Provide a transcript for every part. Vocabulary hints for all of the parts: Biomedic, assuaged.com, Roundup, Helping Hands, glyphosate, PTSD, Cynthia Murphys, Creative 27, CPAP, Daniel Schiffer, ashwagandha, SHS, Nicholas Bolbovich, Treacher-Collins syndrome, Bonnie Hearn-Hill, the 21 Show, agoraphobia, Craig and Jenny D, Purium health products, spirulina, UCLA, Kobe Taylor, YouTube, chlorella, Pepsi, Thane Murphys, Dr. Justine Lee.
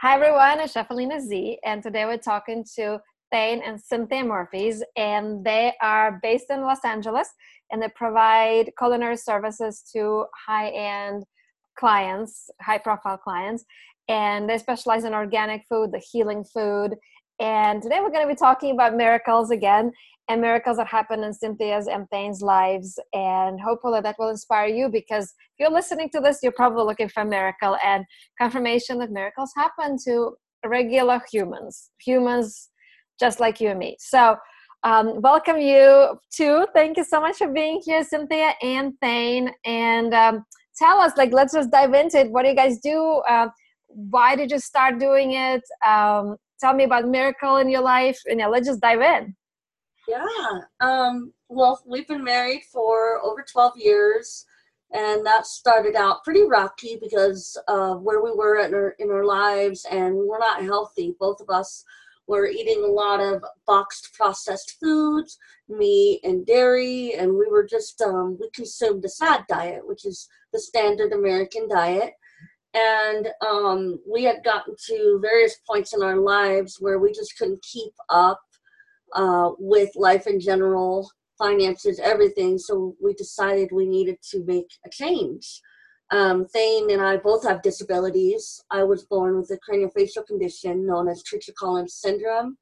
Hi everyone, it's Chef Alina Z, and today we're talking to Thane and Cynthia Murphys, and they are based in Los Angeles, and they provide culinary services to high-end clients, high-profile clients, and they specialize in organic food, the healing food, and today we're going to be talking about miracles again, and miracles that happen in Cynthia's and Thane's lives, and hopefully that will inspire you, because if you're listening to this, you're probably looking for a miracle and confirmation that miracles happen to regular humans just like you and me. So welcome you two. Thank you so much for being here, Cynthia and Thane, and tell us, like, let's just dive into it. What do you guys do? Why did you start doing it? Tell me about miracle in your life, and yeah, let's just dive in. Yeah. Well, we've been married for over 12 years, and that started out pretty rocky because of where we were in our lives, and we were not healthy. Both of us were eating a lot of boxed processed foods, meat and dairy, and we were just, we consumed the SAD diet, which is the standard American diet. And we had gotten to various points in our lives where we just couldn't keep up with life in general, finances, everything. So we decided we needed to make a change. Thane and I both have disabilities. I was born with a craniofacial condition known as Treacher-Collins syndrome.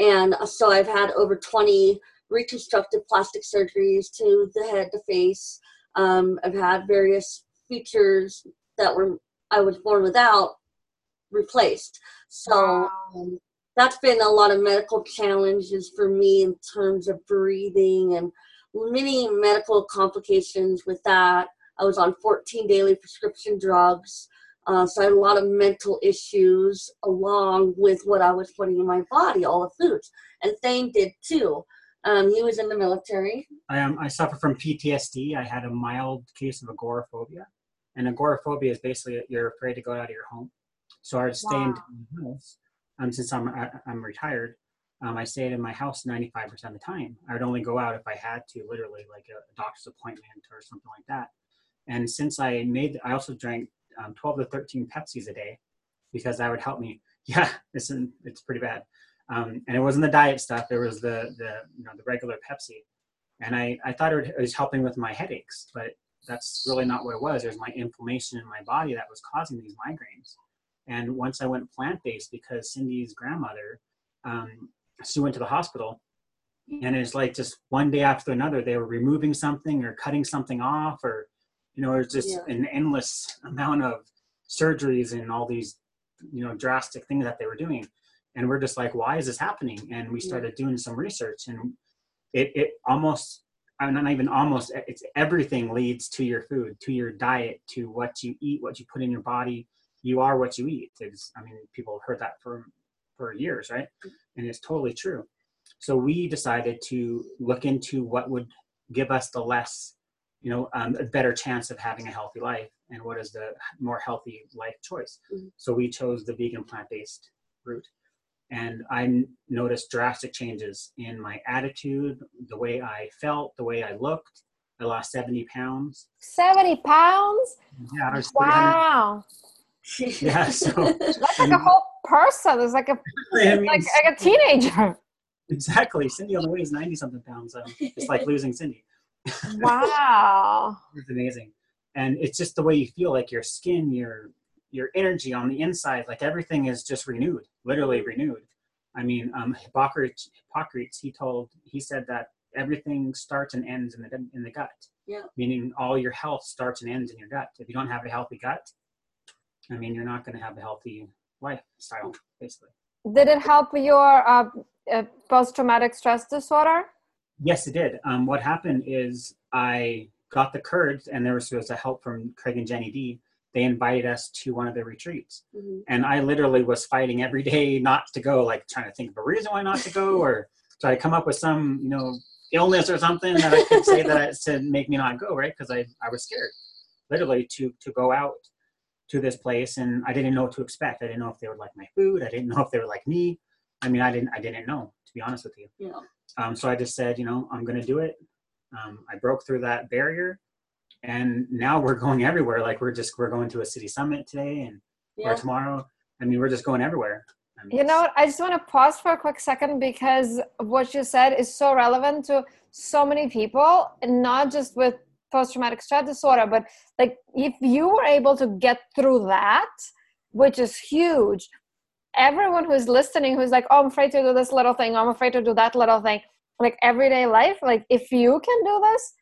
And so I've had over 20 reconstructive plastic surgeries to the head, the face. I've had various features that I was born without replaced. So that's been a lot of medical challenges for me in terms of breathing and many medical complications with that. I was on 14 daily prescription drugs, so I had a lot of mental issues along with what I was putting in my body, all the foods. And Thane did too. He was in the military. I suffer from PTSD. I had a mild case of agoraphobia. And agoraphobia is basically you're afraid to go out of your home. So I stayed in my house. Since I'm retired, I stayed in my house 95% of the time. I would only go out if I had to, literally, like a doctor's appointment or something like that. And since I also drank 12 to 13 Pepsis a day, because that would help me. Yeah, it's pretty bad. And it wasn't the diet stuff; it was the regular Pepsi. And I thought it was helping with my headaches, but that's really not what it was. It was my inflammation in my body that was causing these migraines. And once I went plant-based, because Cindy's grandmother, she went to the hospital, and it's like just one day after another, they were removing something or cutting something off, or, you know, it's just an endless amount of surgeries and all these, you know, drastic things that they were doing. And we're just like, why is this happening? And we started doing some research, and it almost, not even almost, it's everything leads to your food, to your diet, to what you eat, what you put in your body. You are what you eat. People have heard that for years, right? And it's totally true. So we decided to look into what would give us the less, you know, a better chance of having a healthy life, and what is the more healthy life choice. Mm-hmm. So we chose the vegan plant-based route. And I noticed drastic changes in my attitude, the way I felt, the way I looked. I lost 70 pounds. 70 pounds? Yeah. Wow. Yeah, so that's like a whole person. It's like a teenager. Exactly. Cindy on the way is 90 something pounds. So it's like losing Cindy. Wow. It's amazing. And it's just the way you feel, like your skin, your energy on the inside, like everything is just renewed, literally renewed. I mean, Hippocrates, he said that everything starts and ends in the gut. Yeah. Meaning all your health starts and ends in your gut. If you don't have a healthy gut, I mean, you're not going to have a healthy lifestyle, basically. Did it help your post-traumatic stress disorder? Yes, it did. What happened is I got the courage, and there was a help from Craig and Jenny D. They invited us to one of their retreats. Mm-hmm. And I literally was fighting every day not to go, like trying to think of a reason why not to go, or try to come up with some, you know, illness or something that I could say that to make me not go, right? Because I was scared, literally, to go out to this place, and I didn't know what to expect. I didn't know if they would like my food. I didn't know if they were like me. I mean, I didn't know, to be honest with you. Yeah. So I just said, you know, I'm going to do it. I broke through that barrier, and now we're going everywhere. Like we're going to a city summit today, and or tomorrow. I mean, we're just going everywhere. I mean, you know, I just want to pause for a quick second because what you said is so relevant to so many people, and not just with post-traumatic stress disorder, but like if you were able to get through that, which is huge, everyone who's listening, who's like, oh, I'm afraid to do this little thing, I'm afraid to do that little thing, like everyday life, like if you can do this,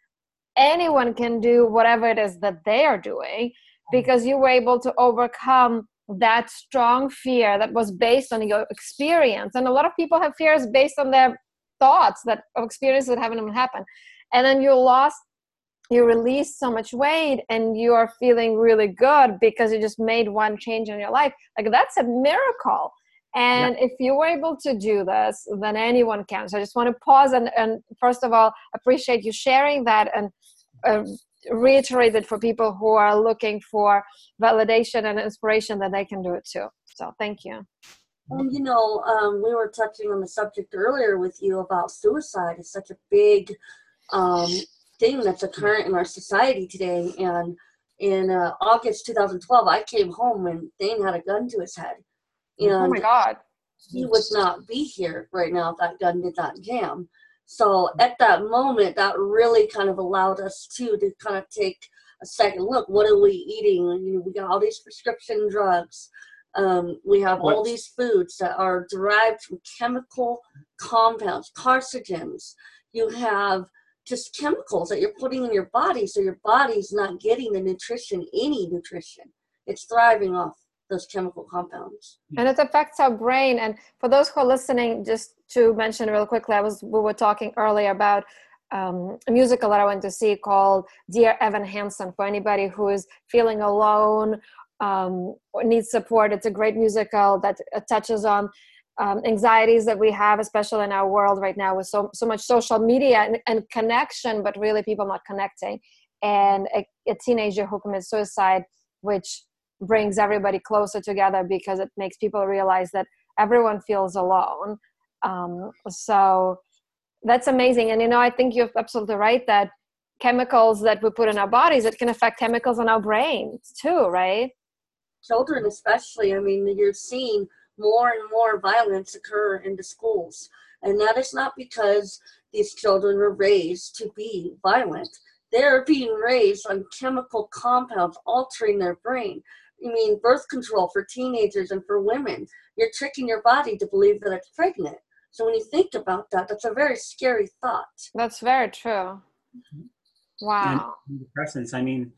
anyone can do whatever it is that they are doing, because you were able to overcome that strong fear that was based on your experience. And a lot of people have fears based on their thoughts that of experiences that haven't even happened. And then you released so much weight and you are feeling really good because you just made one change in your life. Like that's a miracle. And yeah, if you were able to do this, then anyone can. So I just want to pause and first of all, appreciate you sharing that and reiterate it for people who are looking for validation and inspiration that they can do it too. So thank you. And you know, we were touching on the subject earlier with you about suicide. It's such a big thing that's occurring in our society today. And in August 2012, I came home and Thane had a gun to his head. And oh my God. He would not be here right now if that gun did not jam. So at that moment, that really kind of allowed us to kind of take a second look. What are we eating? You know, we got all these prescription drugs. We have all these foods that are derived from chemical compounds, carcinogens. You have just chemicals that you're putting in your body, so your body's not getting the nutrition, any nutrition. It's thriving off those chemical compounds. And it affects our brain. And for those who are listening, just to mention real quickly, we were talking earlier about a musical that I went to see called Dear Evan Hansen, for anybody who is feeling alone or needs support. It's a great musical that touches on anxieties that we have, especially in our world right now with so much social media and connection, but really people not connecting. And a teenager who commits suicide, which brings everybody closer together because it makes people realize that everyone feels alone. So that's amazing. And, you know, I think you're absolutely right that chemicals that we put in our bodies, it can affect chemicals in our brains too, right? Children especially. I mean, you're seeing more and more violence occur in the schools. And that is not because these children were raised to be violent. They're being raised on chemical compounds altering their brain. I mean, birth control for teenagers and for women. You're tricking your body to believe that it's pregnant. So when you think about that, that's a very scary thought. That's very true. Mm-hmm. Wow. Antidepressants. I mean,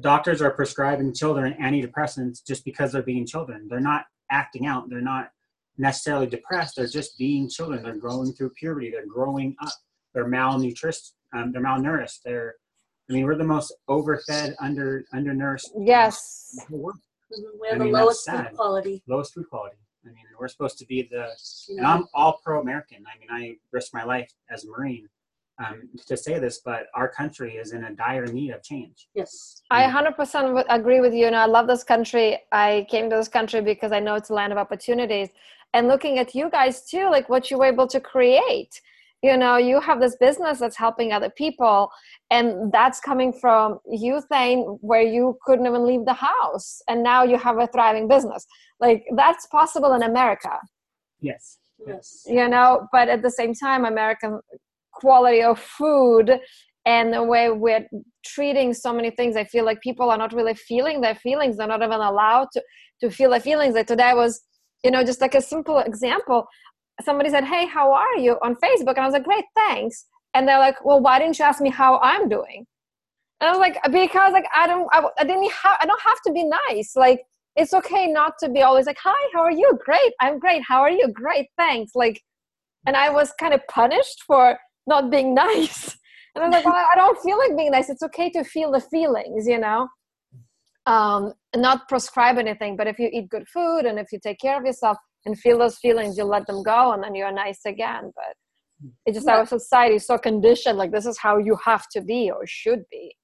doctors are prescribing children antidepressants just because they're being children. They're not acting out. They're not necessarily depressed. They're just being children. They're growing through puberty. They're growing up. They're malnourished. They're malnourished. We're the most overfed, undernourished. Yes. We have the lowest food quality. Lowest food quality. I mean, we're supposed to be and I'm all pro-American. I mean, I risked my life as a Marine to say this, but our country is in a dire need of change. Yes. I 100% agree with you. And I love this country. I came to this country because I know it's a land of opportunities. And looking at you guys too, like what you were able to create. You know, you have this business that's helping other people, and that's coming from you, Thane, where you couldn't even leave the house, and now you have a thriving business. Like, that's possible in America. Yes. Yes. You know, but at the same time, American quality of food and the way we're treating so many things, I feel like people are not really feeling their feelings. They're not even allowed to feel their feelings. Like today was, you know, just like a simple example. Somebody said, hey, how are you on Facebook? And I was like, great, thanks. And they're like, well, why didn't you ask me how I'm doing? And I was like, because like, I don't have to be nice. Like, it's okay not to be always like, hi, how are you? Great. I'm great. How are you? Great. Thanks. Like, and I was kind of punished for not being nice. And I was like, well, I don't feel like being nice. It's okay to feel the feelings, you know, not prescribe anything, but if you eat good food and if you take care of yourself, and feel those feelings, you let them go, and then you're nice again. But it's just our society is so conditioned, like this is how you have to be or should be.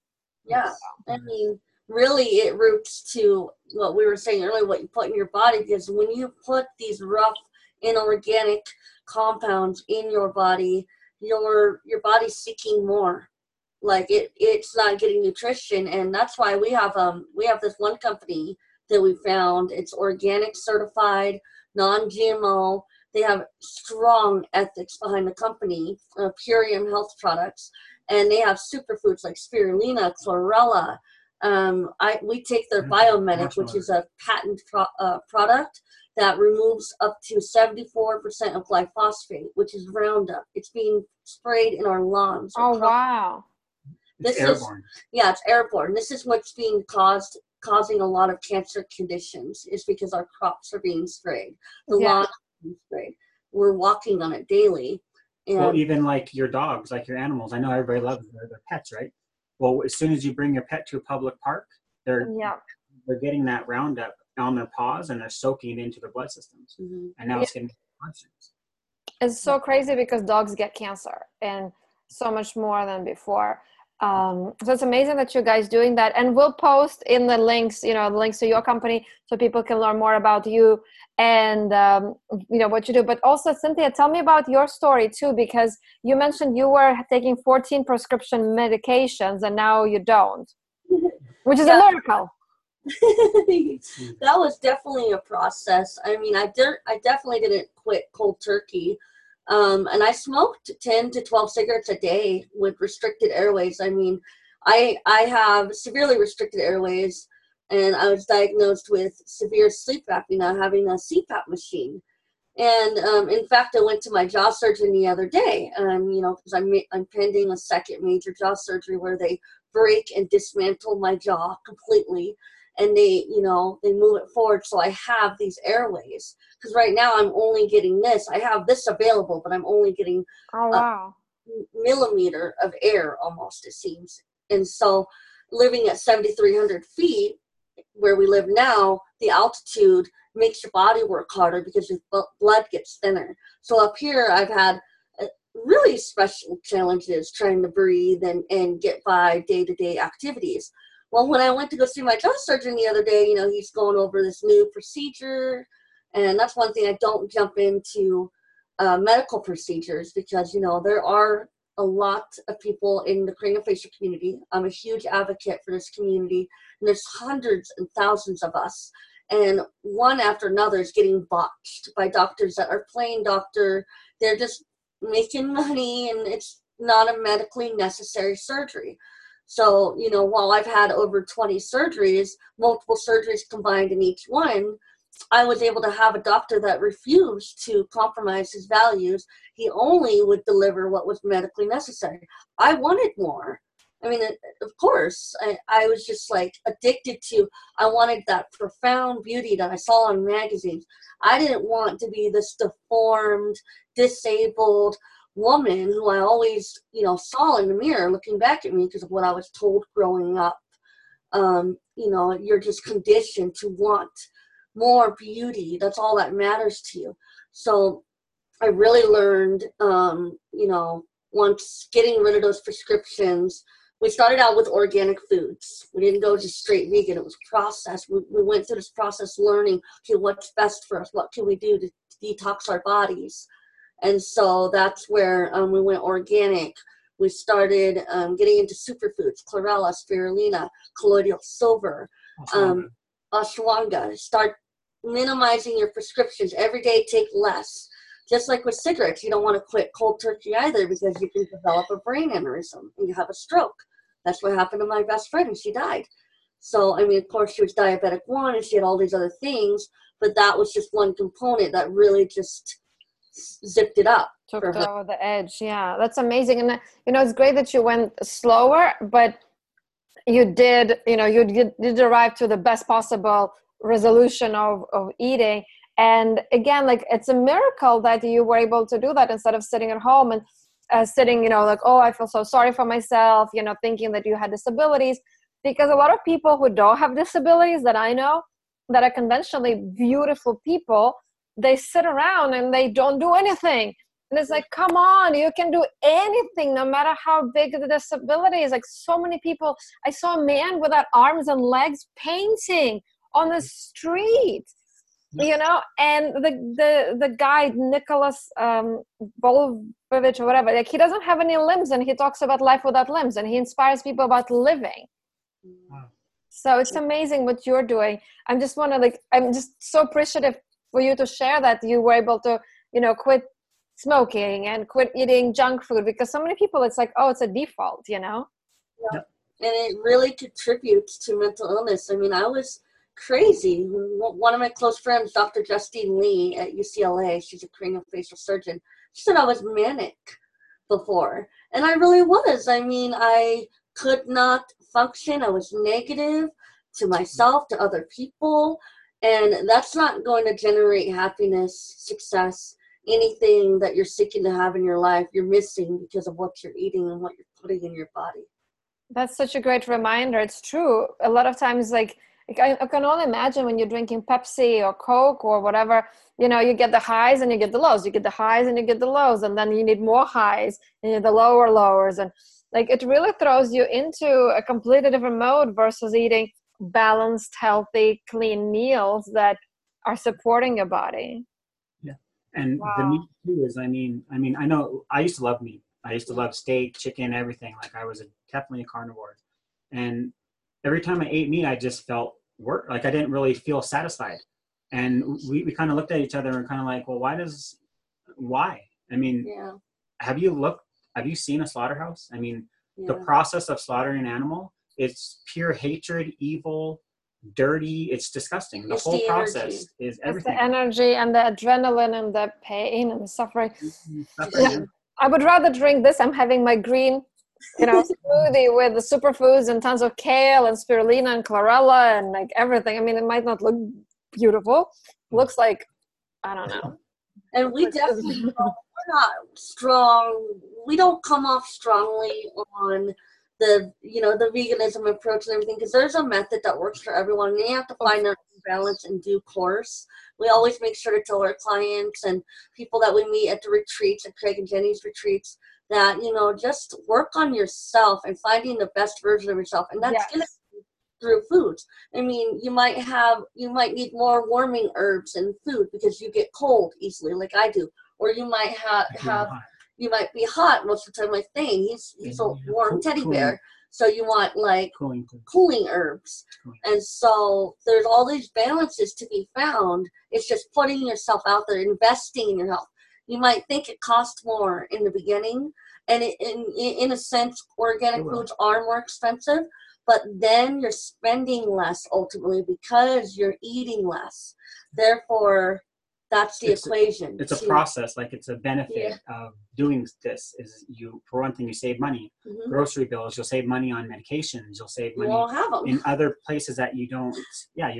Yeah, so. I mean, really it roots to what we were saying earlier, what you put in your body, because when you put these rough inorganic compounds in your body, your body's seeking more. Like it's not getting nutrition, and that's why we have this one company that we found. It's organic certified, non-GMO. They have strong ethics behind the company, Purium Health Products, and they have superfoods like spirulina, chlorella. We take their Biomedic, which is a patent product that removes up to 74% of glyphosate, which is Roundup. It's being sprayed in our lawns. Oh, wow. This is airborne. Yeah, it's airborne. This is what's being causing a lot of cancer conditions, is because our crops are being sprayed. The lawns are being sprayed. We're walking on it daily. And well, even like your dogs, like your animals. I know everybody loves their pets, right? Well, as soon as you bring your pet to a public park, they're getting that Roundup on their paws, and they're soaking it into their blood systems. Mm-hmm. And now it's getting monsters. It's so crazy because dogs get cancer, and so much more than before. So it's amazing that you guys doing that. And we'll post in the links, links to your company, so people can learn more about you and, what you do. But also, Cynthia, tell me about your story too, because you mentioned you were taking 14 prescription medications and now you don't, which is a miracle. That was definitely a process. I mean, I definitely didn't quit cold turkey. And I smoked 10 to 12 cigarettes a day with restricted airways. I mean, I have severely restricted airways, and I was diagnosed with severe sleep apnea, having a CPAP machine. And, in fact, I went to my jaw surgeon the other day, because I'm pending a second major jaw surgery where they break and dismantle my jaw completely. And they move it forward, so I have these airways. Because right now I'm only getting this. I have this available, but I'm only getting a millimeter of air almost, it seems. And so living at 7,300 feet, where we live now, the altitude makes your body work harder because your blood gets thinner. So up here I've had really special challenges trying to breathe and get by day-to-day activities. Well, when I went to go see my jaw surgeon the other day, he's going over this new procedure. And that's one thing, I don't jump into medical procedures because, there are a lot of people in the craniofacial community. I'm a huge advocate for this community. And there's hundreds and thousands of us. And one after another is getting botched by doctors that are playing doctor. They're just making money, and it's not a medically necessary surgery. So, while I've had over 20 surgeries, multiple surgeries combined in each one, I was able to have a doctor that refused to compromise his values. He only would deliver what was medically necessary. I wanted more. I mean, of course, I was just like addicted to, I wanted that profound beauty that I saw on magazines. I didn't want to be this deformed, disabled woman who I always, saw in the mirror looking back at me because of what I was told growing up. You're just conditioned to want more beauty. That's all that matters to you. So I really learned, once getting rid of those prescriptions, we started out with organic foods. We didn't go just straight vegan. It was processed. We went through this process learning, okay, what's best for us? What can we do to detox our bodies? And so that's where we went organic. We started getting into superfoods, chlorella, spirulina, colloidal silver, ashwagandha. Start minimizing your prescriptions. Every day, take less. Just like with cigarettes, you don't want to quit cold turkey either because you can develop a brain aneurysm and you have a stroke. That's what happened to my best friend, and she died. So, I mean, of course, she was diabetic 1 and she had all these other things, but that was just one component that really just zipped it up, took it over the edge. Yeah, that's amazing. And it's great that you went slower, but you did, you arrived to the best possible resolution of eating. And again, like, it's a miracle that you were able to do that instead of sitting at home and sitting, I feel so sorry for myself, thinking that you had disabilities, because a lot of people who don't have disabilities that I know that are conventionally beautiful people, they sit around and they don't do anything. And it's like, come on, you can do anything, no matter how big the disability is. Like, so many people, I saw a man without arms and legs painting on the street, and the guy, Nicholas Bolbovich or whatever, like, he doesn't have any limbs, and he talks about life without limbs, and he inspires people about living. Wow. So it's amazing what you're doing. I'm just so appreciative for you to share that you were able to, you know, quit smoking and quit eating junk food, because so many people, it's like, oh, it's a default, you know? Yeah. And it really contributes to mental illness. I mean, I was crazy. One of my close friends, Dr. Justine Lee at UCLA, she's a craniofacial surgeon. She said I was manic before. And I really was. I mean, I could not function. I was negative to myself, to other people. And that's not going to generate happiness, success, anything that you're seeking to have in your life. You're missing because of what you're eating and what you're putting in your body. That's such a great reminder. It's true. A lot of times, I can only imagine when you're drinking Pepsi or Coke or whatever, you know, you get the highs and you get the lows. You get the highs and you get the lows, and then you need more highs and you need the lower lowers. And like, it really throws you into a completely different mode versus eating balanced, healthy, clean meals that are supporting your body. Yeah. And wow. The meat too is, I mean, I know I used to love meat. I used to love steak, chicken, everything. Like, I was definitely a carnivore. And every time I ate meat, I just felt like I didn't really feel satisfied. And we kind of looked at each other and kind of like, well, why? I mean, yeah. Have you seen a slaughterhouse? I mean, yeah. The process of slaughtering an animal, it's pure hatred, evil, dirty. It's disgusting. The whole process is everything. It's the energy and the adrenaline and the pain and the suffering. Yeah. I would rather drink this. I'm having my green, you know, smoothie with the superfoods and tons of kale and spirulina and chlorella and like everything. I mean, it might not look beautiful. It looks like, I don't know. And we definitely we're not strong. We don't come off strongly on the veganism approach and everything, because there's a method that works for everyone. And you have to find a balance in due course. We always make sure to tell our clients and people that we meet at the retreats, at Craig and Jenny's retreats, that, you know, just work on yourself and finding the best version of yourself. And that's yes. Through foods. I mean, you might need more warming herbs and food because you get cold easily, like I do. Or you might you might be hot most of the time, like Thane. He's a warm teddy bear. So you want like cooling herbs. And so there's all these balances to be found. It's just putting yourself out there, investing in your health. You might think it costs more in the beginning. And in a sense, organic foods are more expensive. But then you're spending less ultimately because you're eating less. Therefore, that's the equation. It's a process. Like, it's a benefit of doing this. For one thing, you save money. Mm-hmm. Grocery bills. You'll save money on medications. You'll save money in other places that you don't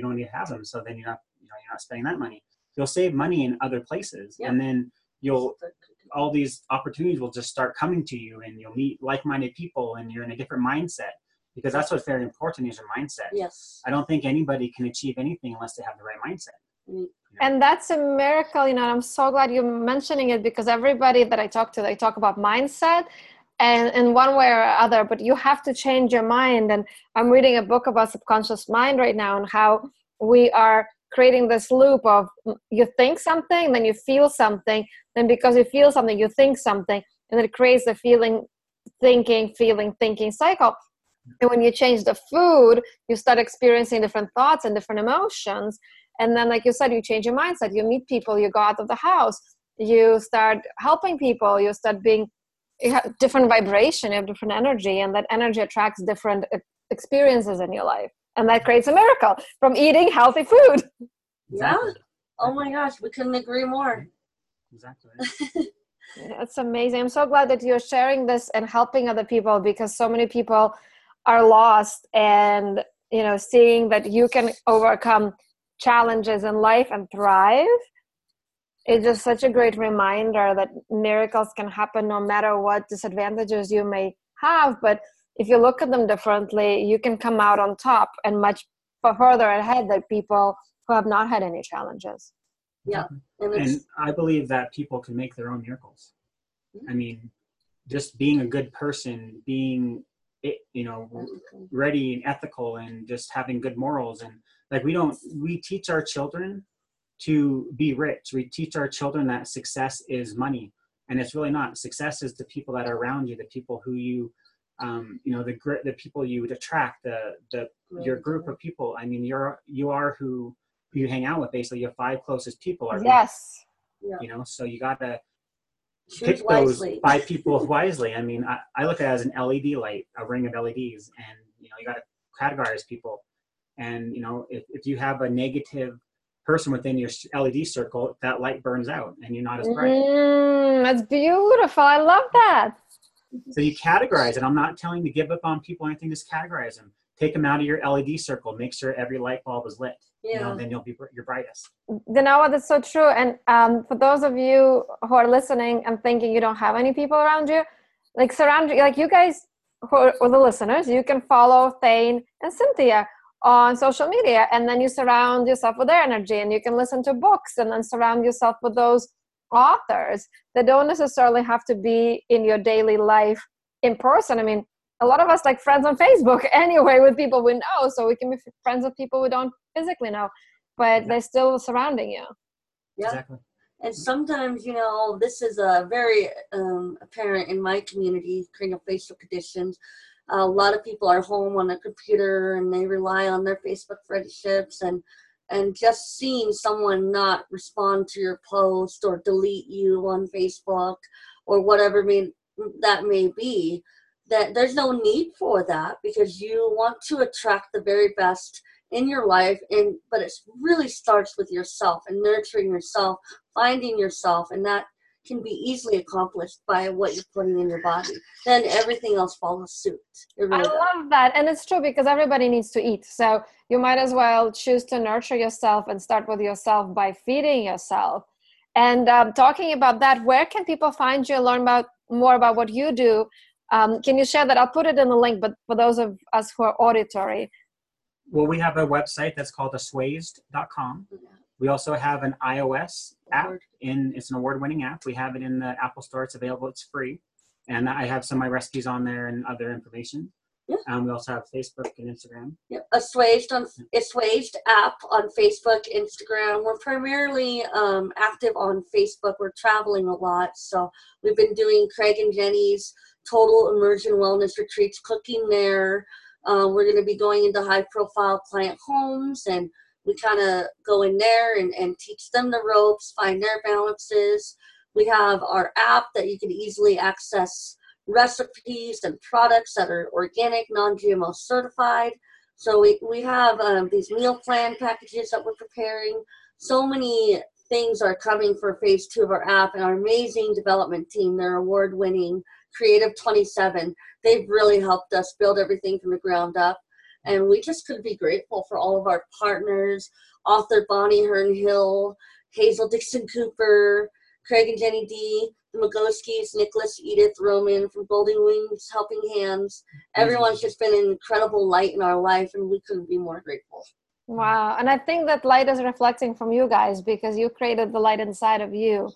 need to have them. So then you're not spending that money. You'll save money in other places, and then all these opportunities will just start coming to you, and you'll meet like-minded people, and you're in a different mindset. Because that's what's very important is your mindset. Yes. I don't think anybody can achieve anything unless they have the right mindset. You know? And that's a miracle, you know, and I'm so glad you're mentioning it, because everybody that I talk to, they talk about mindset and in one way or other, but you have to change your mind. And I'm reading a book about subconscious mind right now and how we are creating this loop of you think something, then you feel something, then because you feel something, you think something, and it creates the feeling, thinking, feeling, thinking cycle. And when you change the food, you start experiencing different thoughts and different emotions. And then, like you said, you change your mindset. You meet people. You go out of the house. You start helping people. You start being you have different vibration. You have different energy. And that energy attracts different experiences in your life. And that creates a miracle from eating healthy food. Yeah. Oh, my gosh. We couldn't agree more. Exactly. That's amazing. I'm so glad that you're sharing this and helping other people, because so many people are lost, and you know, seeing that you can overcome challenges in life and thrive is just such a great reminder that miracles can happen no matter what disadvantages you may have. But if you look at them differently, you can come out on top and much further ahead than people who have not had any challenges. Yeah. And I believe that people can make their own miracles. I mean, just being a good person, being ready and ethical, and just having good morals. And like, we teach our children to be rich. We teach our children that success is money, and it's really not. Success is the people that are around you, the people who you, the people you attract, the really your group of people. I mean, you are who you hang out with. Basically, your five closest people are. Yes. You know, so you gotta choose pick wisely. Those five people wisely. I mean, I look at it as an LED light, a ring of LEDs, and you know, you gotta categorize people. And you know, if you have a negative person within your LED circle, that light burns out, and you're not as bright. That's beautiful. I love that. So you categorize it. I'm not telling you to give up on people or anything. Just categorize them. Take them out of your LED circle. Make sure every light bulb is lit. Yeah. You know, then you'll be your brightest. You know what? That's so true. And for those of you who are listening and thinking you don't have any people around you, like you guys or the listeners, you can follow Thane and Cynthia on social media, and then you surround yourself with their energy, and you can listen to books and then surround yourself with those authors that don't necessarily have to be in your daily life in person. I mean, a lot of us like friends on Facebook anyway with people we know, so we can be friends with people we don't physically know, but they're still surrounding you. Yeah, exactly. And sometimes, you know, this is a very apparent in my community, craniofacial conditions. A lot of people are home on their computer and they rely on their Facebook friendships, and just seeing someone not respond to your post or delete you on Facebook or whatever that may be, that there's no need for that, because you want to attract the very best in your life. But it really starts with yourself and nurturing yourself, finding yourself, and that can be easily accomplished by what you're putting in your body. Then everything else follows suit. Really I love that. And it's true, because everybody needs to eat. So you might as well choose to nurture yourself and start with yourself by feeding yourself. And talking about that, where can people find you and learn more about what you do? Can you share that? I'll put it in the link, but for those of us who are auditory. Well, we have a website that's called assuaged.com. We also have an iOS app. It's an award-winning app. We have it in the Apple Store. It's available. It's free. And I have some of my recipes on there and other information. Yeah. We also have Facebook and Instagram. Yeah. Assuaged app on Facebook, Instagram. We're primarily active on Facebook. We're traveling a lot. So we've been doing Craig and Jenny's Total Immersion Wellness Retreats, cooking there. We're going to be going into high-profile client homes, and we kind of go in there and teach them the ropes, find their balances. We have our app that you can easily access recipes and products that are organic, non-GMO certified. So we have these meal plan packages that we're preparing. So many things are coming for phase 2 of our app, and our amazing development team, they're award-winning, Creative 27. They've really helped us build everything from the ground up. And we just could be grateful for all of our partners, author Bonnie Hearn-Hill, Hazel Dixon Cooper, Craig and Jenny D, the Magoskis, Nicholas, Edith, Roman from Building Wings, Helping Hands. Everyone's just been an incredible light in our life, and we couldn't be more grateful. Wow. And I think that light is reflecting from you guys, because you created the light inside of you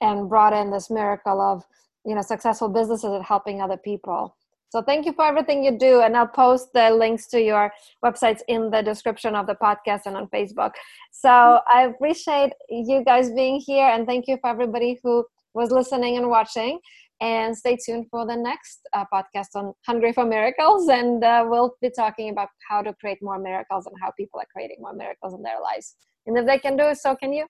and brought in this miracle of, you know, successful businesses and helping other people. So thank you for everything you do. And I'll post the links to your websites in the description of the podcast and on Facebook. So I appreciate you guys being here. And thank you for everybody who was listening and watching. And stay tuned for the next podcast on Hungry for Miracles. And we'll be talking about how to create more miracles and how people are creating more miracles in their lives. And if they can do it, so can you.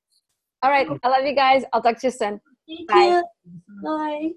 All right. I love you guys. I'll talk to you soon. Thank you. Bye. Bye.